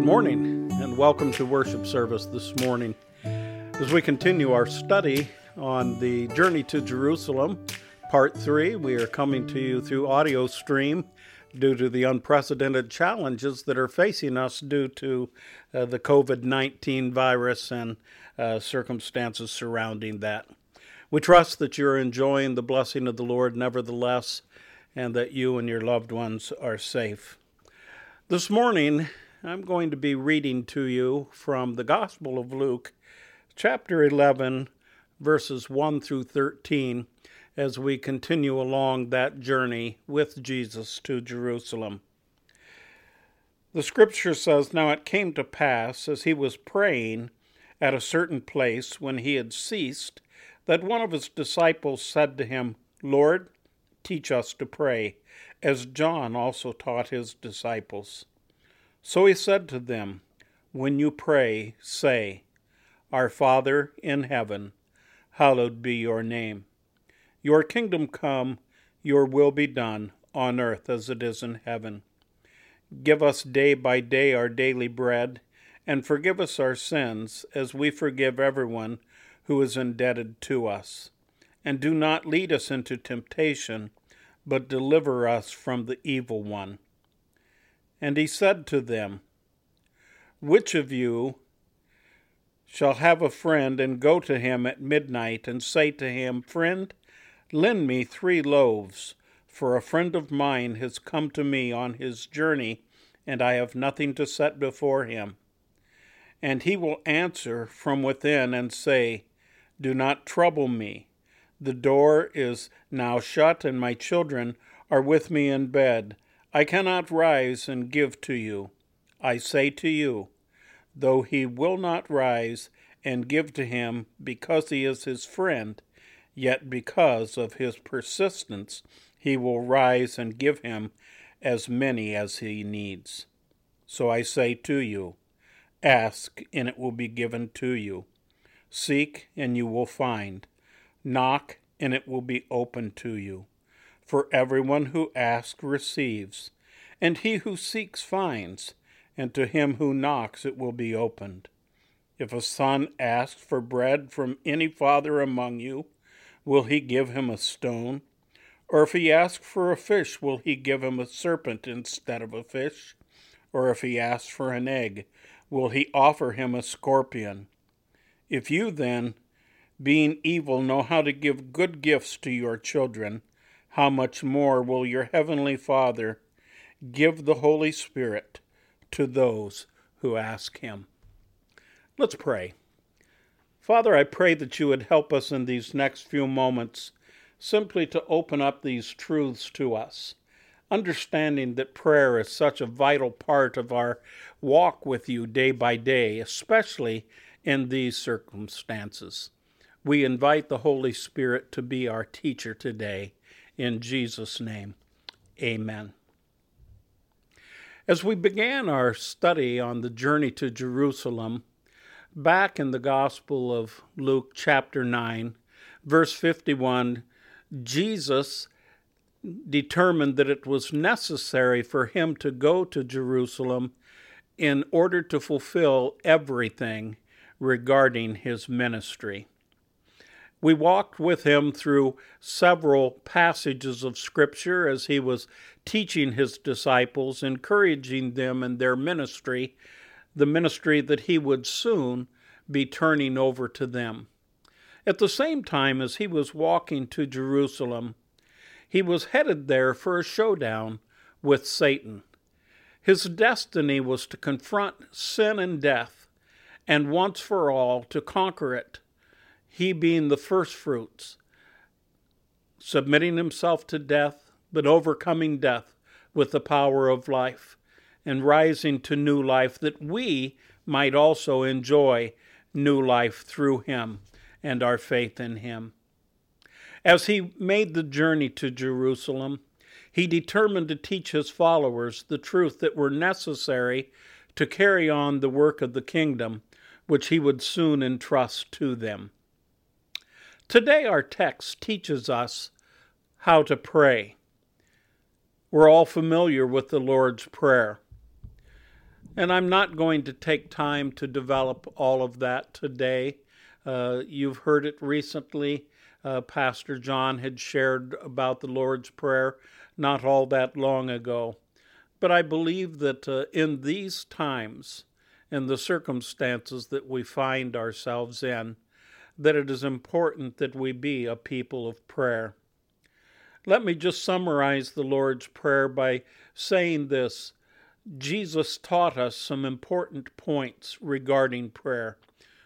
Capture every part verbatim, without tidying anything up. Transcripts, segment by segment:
Good morning and welcome to worship service this morning as we continue our study on the Journey to Jerusalem, Part three. We are coming to you through audio stream due to the unprecedented challenges that are facing us due to uh, the covid nineteen virus and uh, circumstances surrounding that. We trust that you're enjoying the blessing of the Lord nevertheless and that you and your loved ones are safe. This morning, I'm going to be reading to you from the Gospel of Luke, chapter eleven, verses one through thirteen, as we continue along that journey with Jesus to Jerusalem. The Scripture says, "Now it came to pass, as he was praying at a certain place, when he had ceased, that one of his disciples said to him, 'Lord, teach us to pray, as John also taught his disciples.' So he said to them, 'When you pray, say, Our Father in heaven, hallowed be your name. Your kingdom come, your will be done, on earth as it is in heaven. Give us day by day our daily bread, and forgive us our sins, as we forgive everyone who is indebted to us. And do not lead us into temptation, but deliver us from the evil one.' And he said to them, 'Which of you shall have a friend and go to him at midnight and say to him, Friend, lend me three loaves, for a friend of mine has come to me on his journey, and I have nothing to set before him? And he will answer from within and say, Do not trouble me. The door is now shut, and my children are with me in bed. I cannot rise and give to you. I say to you, though he will not rise and give to him because he is his friend, yet because of his persistence he will rise and give him as many as he needs. So I say to you, ask and it will be given to you. Seek and you will find. Knock and it will be opened to you. For everyone who asks receives, and he who seeks finds, and to him who knocks it will be opened. If a son asks for bread from any father among you, will he give him a stone? Or if he asks for a fish, will he give him a serpent instead of a fish? Or if he asks for an egg, will he offer him a scorpion? If you then, being evil, know how to give good gifts to your children, how much more will your heavenly Father give the Holy Spirit to those who ask him?'" Let's pray. Father, I pray that you would help us in these next few moments simply to open up these truths to us, understanding that prayer is such a vital part of our walk with you day by day, especially in these circumstances. We invite the Holy Spirit to be our teacher today. In Jesus' name, amen. As we began our study on the journey to Jerusalem, back in the Gospel of Luke chapter nine, verse fifty-one, Jesus determined that it was necessary for him to go to Jerusalem in order to fulfill everything regarding his ministry. We walked with him through several passages of Scripture as he was teaching his disciples, encouraging them in their ministry, the ministry that he would soon be turning over to them. At the same time as he was walking to Jerusalem, he was headed there for a showdown with Satan. His destiny was to confront sin and death, and once for all to conquer it. He being the first fruits, submitting himself to death, but overcoming death with the power of life, and rising to new life that we might also enjoy new life through him and our faith in him. As he made the journey to Jerusalem, he determined to teach his followers the truth that were necessary to carry on the work of the kingdom, which he would soon entrust to them. Today our text teaches us how to pray. We're all familiar with the Lord's Prayer. And I'm not going to take time to develop all of that today. Uh, you've heard it recently. Uh, Pastor John had shared about the Lord's Prayer not all that long ago. But I believe that uh, in these times and the circumstances that we find ourselves in, that it is important that we be a people of prayer. Let me just summarize the Lord's Prayer by saying this. Jesus taught us some important points regarding prayer.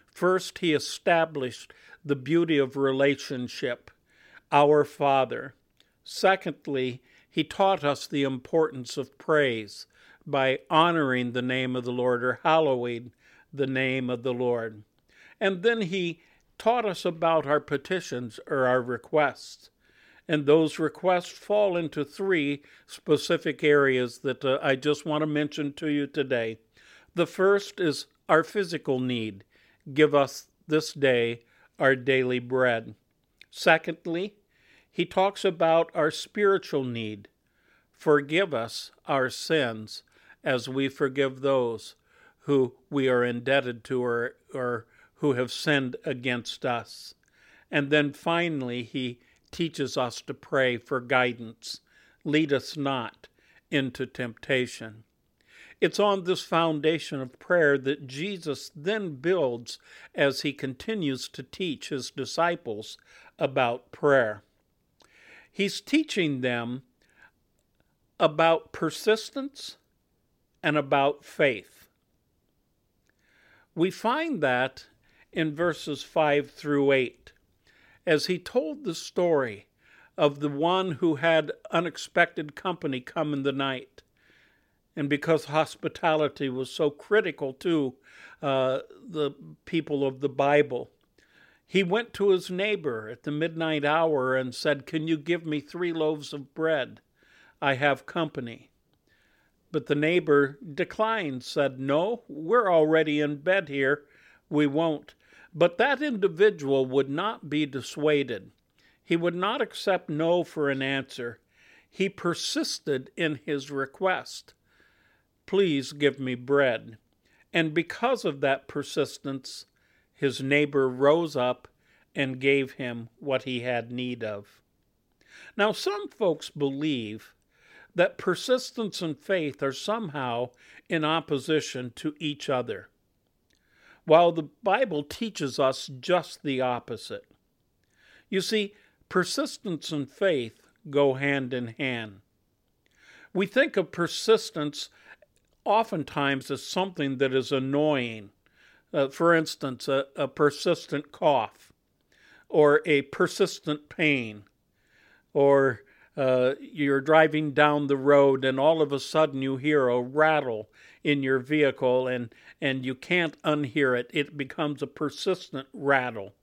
First, he established the beauty of relationship, our Father. Secondly, he taught us the importance of praise by honoring the name of the Lord or hallowing the name of the Lord. And then he taught us about our petitions or our requests. And those requests fall into three specific areas that uh, I just want to mention to you today. The first is our physical need. Give us this day our daily bread. Secondly, he talks about our spiritual need. Forgive us our sins as we forgive those who we are indebted to or, or who have sinned against us. And then finally, he teaches us to pray for guidance. Lead us not into temptation. It's on this foundation of prayer that Jesus then builds as he continues to teach his disciples about prayer. He's teaching them about persistence and about faith. We find that in verses five through eight. As he told the story of the one who had unexpected company come in the night. And because hospitality was so critical to uh, the people of the Bible, he went to his neighbor at the midnight hour and said, "Can you give me three loaves of bread? I have company." But the neighbor declined, said, "No, we're already in bed here. We won't." But that individual would not be dissuaded. He would not accept no for an answer. He persisted in his request. "Please give me bread." And because of that persistence, his neighbor rose up and gave him what he had need of. Now, some folks believe that persistence and faith are somehow in opposition to each other, while the Bible teaches us just the opposite. You see, persistence and faith go hand in hand. We think of persistence oftentimes as something that is annoying. Uh, for instance, a, a persistent cough, or a persistent pain, or uh, you're driving down the road and all of a sudden you hear a rattle in your vehicle, and, and you can't unhear it. It becomes a persistent rattle.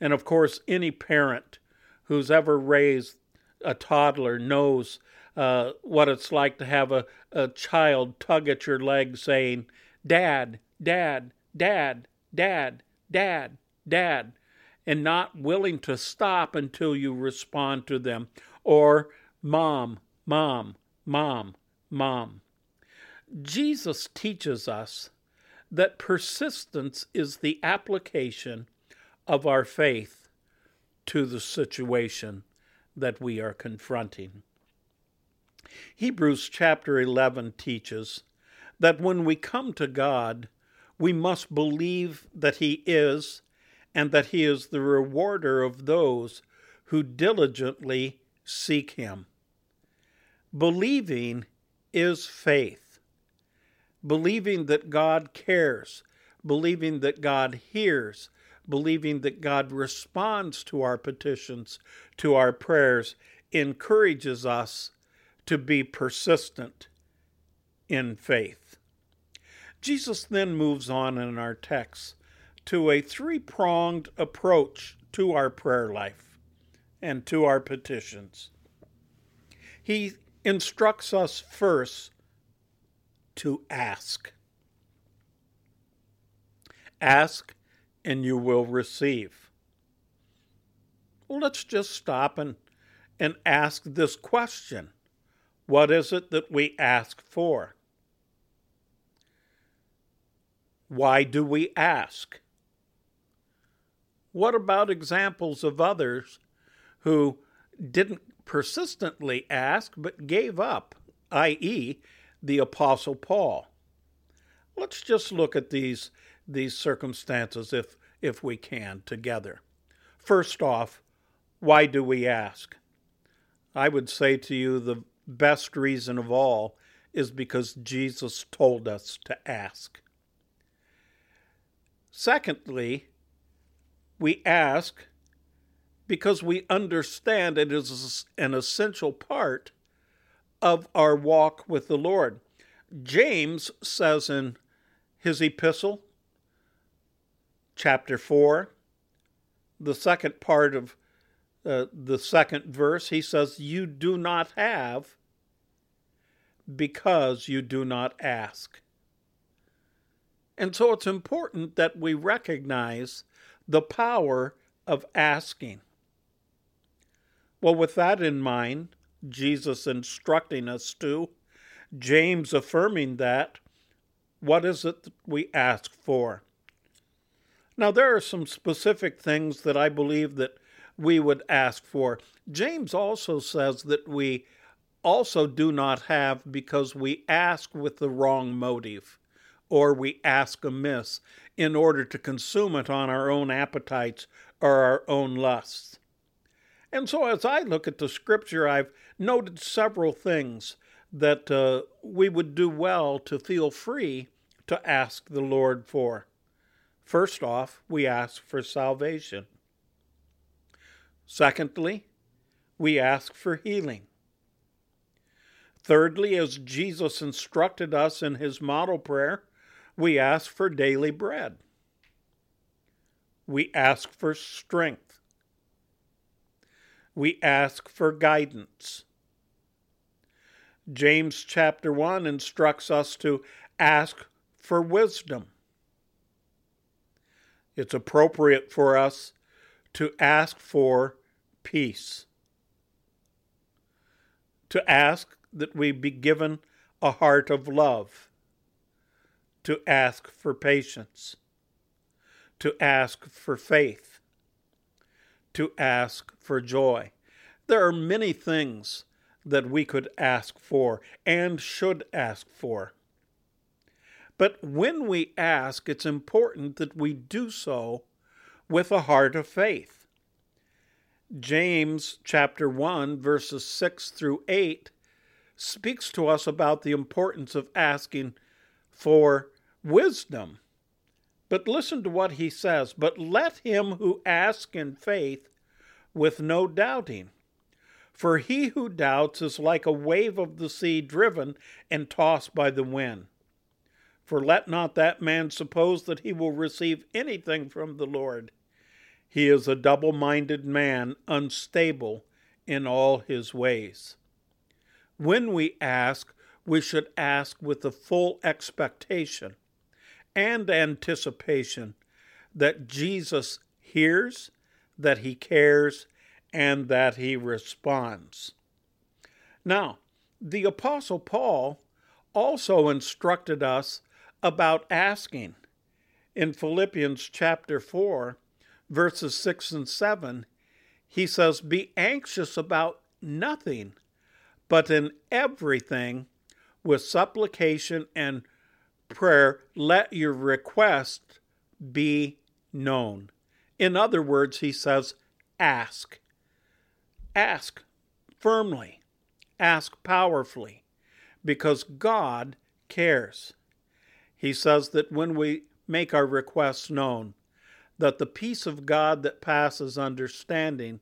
And of course, any parent who's ever raised a toddler knows uh, what it's like to have a, a child tug at your leg saying, "Dad, Dad, Dad, Dad, Dad, Dad," and not willing to stop until you respond to them, or "Mom, Mom, Mom, Mom." Jesus teaches us that persistence is the application of our faith to the situation that we are confronting. Hebrews chapter eleven teaches that when we come to God, we must believe that He is, and that He is the rewarder of those who diligently seek Him. Believing is faith. Believing that God cares, believing that God hears, believing that God responds to our petitions, to our prayers, encourages us to be persistent in faith. Jesus then moves on in our text to a three-pronged approach to our prayer life and to our petitions. He instructs us first to ask. Ask and you will receive. Well, let's just stop and, and ask this question. What is it that we ask for? Why do we ask? What about examples of others who didn't persistently ask but gave up, that is, the Apostle Paul? Let's just look at these, these circumstances, if, if we can, together. First off, why do we ask? I would say to you the best reason of all is because Jesus told us to ask. Secondly, we ask because we understand it is an essential part of our walk with the Lord. James says in his epistle, chapter four, the second part of uh, the second verse, he says, "You do not have because you do not ask." And so it's important that we recognize the power of asking. Well, with that in mind, Jesus instructing us to, James affirming that, what is it that we ask for? Now, there are some specific things that I believe that we would ask for. James also says that we also do not have because we ask with the wrong motive, or we ask amiss in order to consume it on our own appetites or our own lusts. And so as I look at the Scripture, I've noted several things that uh, we would do well to feel free to ask the Lord for. First off, we ask for salvation. Secondly, we ask for healing. Thirdly, as Jesus instructed us in his model prayer, we ask for daily bread. We ask for strength. We ask for guidance. James chapter one instructs us to ask for wisdom. It's appropriate for us to ask for peace, to ask that we be given a heart of love, to ask for patience, to ask for faith, to ask for joy. There are many things that we could ask for and should ask for. But when we ask, it's important that we do so with a heart of faith. James chapter one, verses six through eight, speaks to us about the importance of asking for wisdom. But listen to what he says. "But let him who asks in faith with no doubting. For he who doubts is like a wave of the sea driven and tossed by the wind. For let not that man suppose that he will receive anything from the Lord. He is a double-minded man, unstable in all his ways." When we ask, we should ask with the full expectation and anticipation that Jesus hears, that he cares, and that he responds. Now, the Apostle Paul also instructed us about asking. In Philippians chapter four, verses six and seven, he says, "Be anxious about nothing, but in everything with supplication and prayer, let your request be known." In other words, he says, ask. Ask firmly. Ask powerfully, because God cares. He says that when we make our requests known, that the peace of God that passes understanding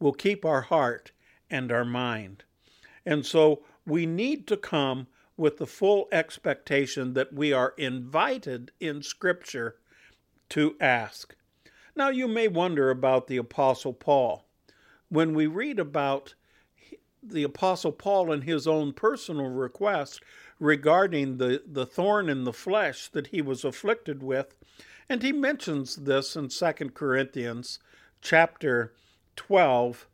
will keep our heart and our mind. And so we need to come with the full expectation that we are invited in Scripture to ask. Now, you may wonder about the Apostle Paul. When we read about the Apostle Paul and his own personal request regarding the, the thorn in the flesh that he was afflicted with, and he mentions this in Second Corinthians chapter twelve,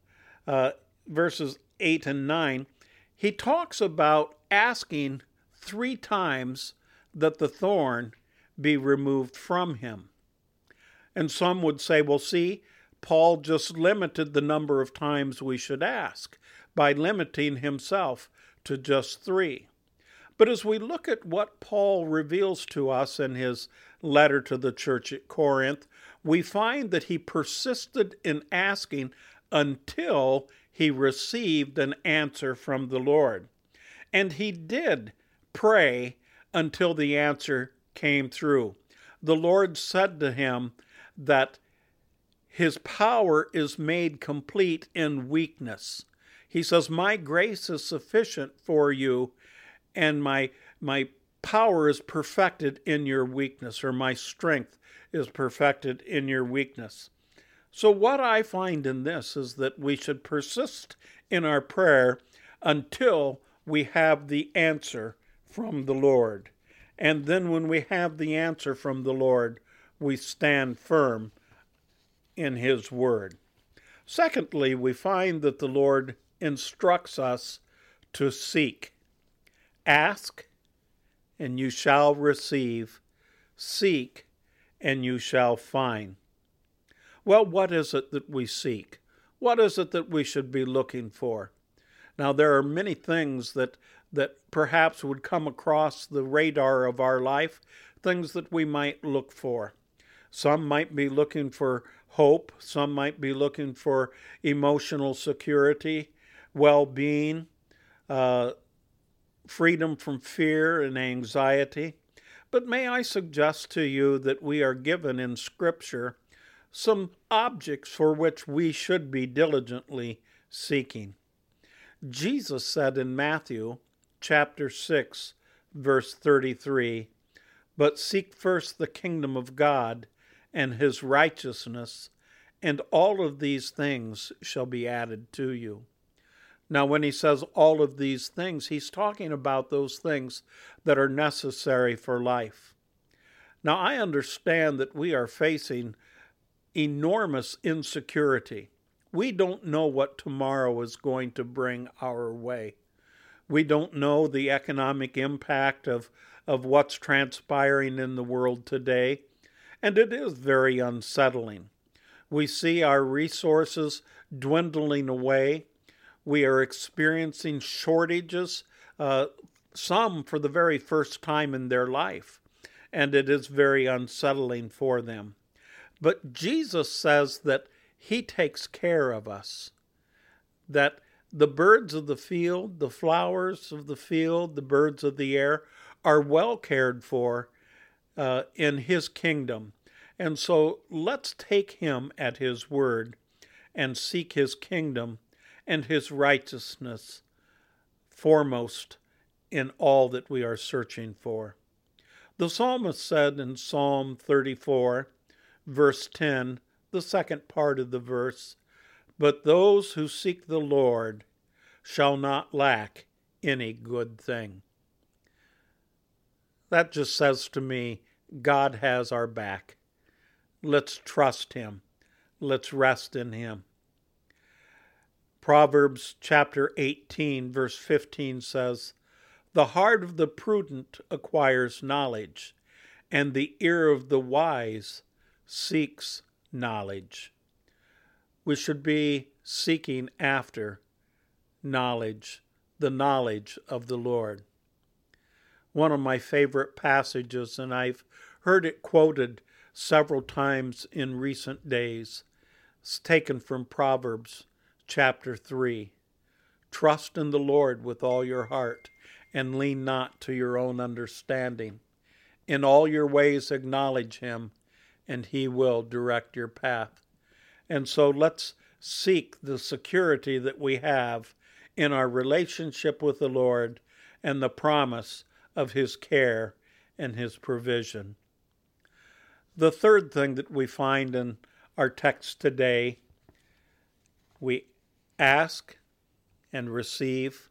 uh, verses eight and nine, he talks about asking three times that the thorn be removed from him. And some would say, well, see, Paul just limited the number of times we should ask by limiting himself to just three. But as we look at what Paul reveals to us in his letter to the church at Corinth, we find that he persisted in asking until he received an answer from the Lord. And he did pray until the answer came through. The Lord said to him that his power is made complete in weakness. He says, "My grace is sufficient for you, and my my power is perfected in your weakness," or "my strength is perfected in your weakness." So what I find in this is that we should persist in our prayer until we have the answer from the Lord. And then when we have the answer from the Lord, we stand firm in his word. Secondly, we find that the Lord instructs us to seek. Ask, and you shall receive. Seek, and you shall find. Well, what is it that we seek? What is it that we should be looking for? Now, there are many things that that perhaps would come across the radar of our life, things that we might look for. Some might be looking for hope. Some might be looking for emotional security, well-being, uh, freedom from fear and anxiety. But may I suggest to you that we are given in Scripture some objects for which we should be diligently seeking. Jesus said in Matthew chapter six, verse thirty-three, "But seek first the kingdom of God and his righteousness, and all of these things shall be added to you." Now, when he says all of these things, he's talking about those things that are necessary for life. Now, I understand that we are facing enormous insecurity. We don't know what tomorrow is going to bring our way. We don't know the economic impact of, of what's transpiring in the world today, and it is very unsettling. We see our resources dwindling away. We are experiencing shortages, uh, some for the very first time in their life, and it is very unsettling for them. But Jesus says that he takes care of us, that the birds of the field, the flowers of the field, the birds of the air are well cared for uh, in his kingdom. And so let's take him at his word and seek his kingdom and his righteousness foremost in all that we are searching for. The psalmist said in Psalm thirty-four, verse ten, the second part of the verse, "But those who seek the Lord shall not lack any good thing." That just says to me, God has our back. Let's trust him. Let's rest in him. Proverbs chapter eighteen, verse fifteen says, "The heart of the prudent acquires knowledge, and the ear of the wise seeks knowledge." We should be seeking after knowledge, the knowledge of the Lord. One of my favorite passages, and I've heard it quoted several times in recent days, is taken from Proverbs chapter three. "Trust in the Lord with all your heart, and lean not to your own understanding. In all your ways acknowledge him, and he will direct your path." And so let's seek the security that we have in our relationship with the Lord and the promise of his care and his provision. The third thing that we find in our text today, we ask and receive,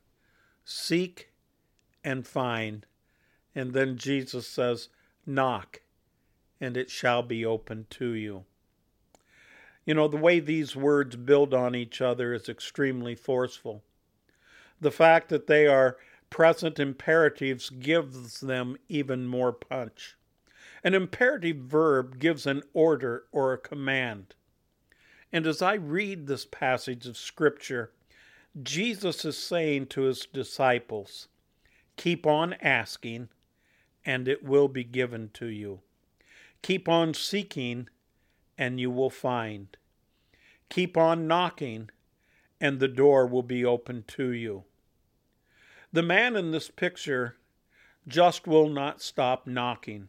seek and find. And then Jesus says, "Knock, and it shall be opened to you." You know, the way these words build on each other is extremely forceful. The fact that they are present imperatives gives them even more punch. An imperative verb gives an order or a command. And as I read this passage of Scripture, Jesus is saying to his disciples, keep on asking, and it will be given to you. Keep on seeking, and you will find. Keep on knocking, and the door will be opened to you. The man in this picture just will not stop knocking.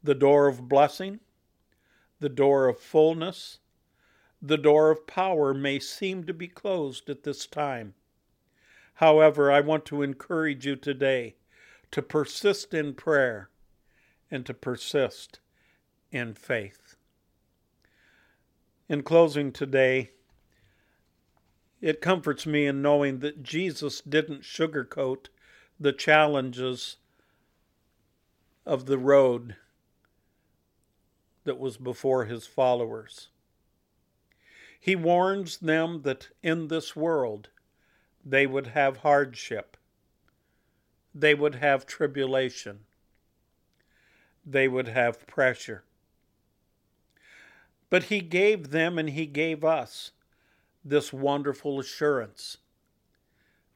The door of blessing, the door of fullness, the door of power may seem to be closed at this time. However, I want to encourage you today to persist in prayer and to persist in faith. In closing today, it comforts me in knowing that Jesus didn't sugarcoat the challenges of the road that was before his followers. He warns them that in this world they would have hardship, they would have tribulation, they would have pressure. But he gave them and he gave us this wonderful assurance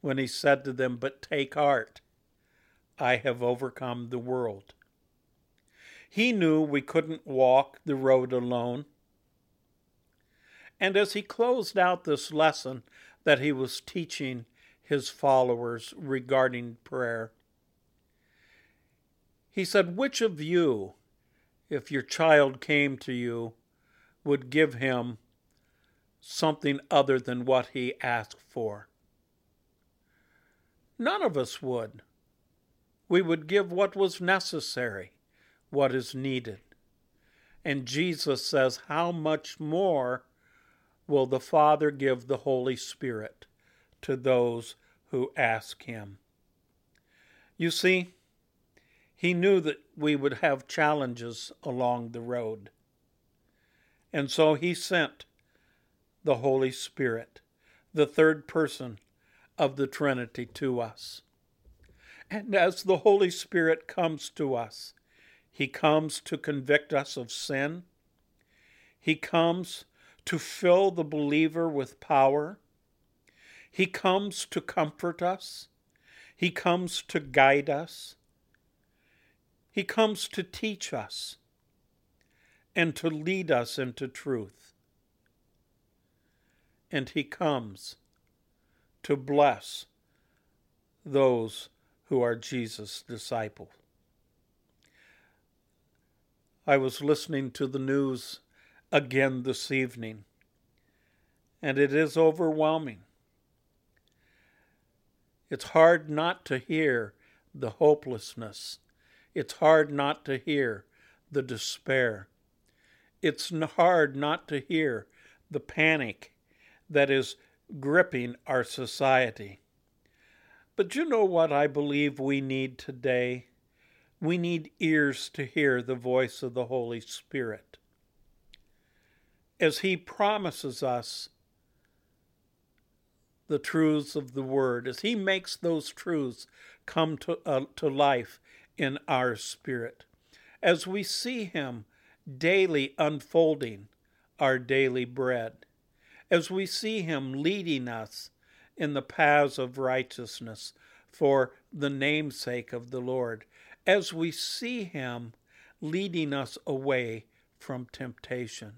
when he said to them, but take heart, I have overcome the world. He knew we couldn't walk the road alone. And as he closed out this lesson that he was teaching his followers regarding prayer, he said, which of you, if your child came to you, would give him something other than what he asked for? None of us would. We would give what was necessary, what is needed. And Jesus says, how much more will the Father give the Holy Spirit to those who ask him? You see, he knew that we would have challenges along the road. And so he sent the Holy Spirit, the third person of the Trinity, to us. And as the Holy Spirit comes to us, he comes to convict us of sin. He comes to fill the believer with power. He comes to comfort us. He comes to guide us. He comes to teach us and to lead us into truth. And he comes to bless those who are Jesus' disciples. I was listening to the news again this evening, and it is overwhelming. It's hard not to hear the hopelessness. It's hard not to hear the despair. It's hard not to hear the panic that is gripping our society. But you know what I believe we need today? We need ears to hear the voice of the Holy Spirit. As he promises us the truths of the Word, as he makes those truths come to, uh, to life in our spirit, as we see him daily unfolding our daily bread, as we see him leading us in the paths of righteousness for the namesake of the Lord, as we see him leading us away from temptation.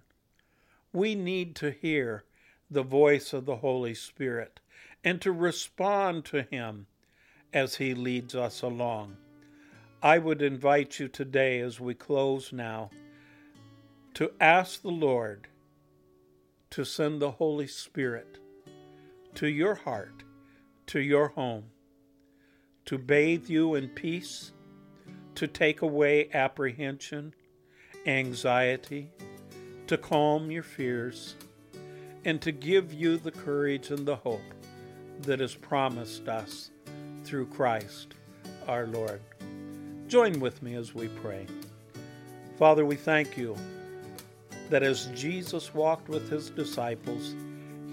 We need to hear the voice of the Holy Spirit and to respond to him as he leads us along. I would invite you today, as we close now, to ask the Lord to send the Holy Spirit to your heart, to your home, to bathe you in peace, to take away apprehension, anxiety, to calm your fears, and to give you the courage and the hope that is promised us through Christ our Lord. Join with me as we pray. Father, we thank you that as Jesus walked with his disciples,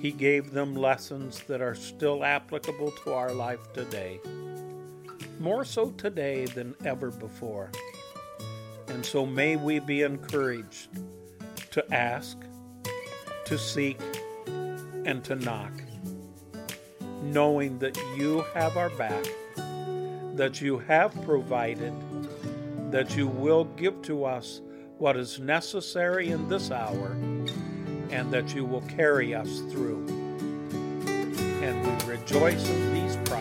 he gave them lessons that are still applicable to our life today, more so today than ever before. And so may we be encouraged to ask, to seek, and to knock, knowing that you have our back, that you have provided, that you will give to us what is necessary in this hour, and that you will carry us through. And we rejoice in these promises.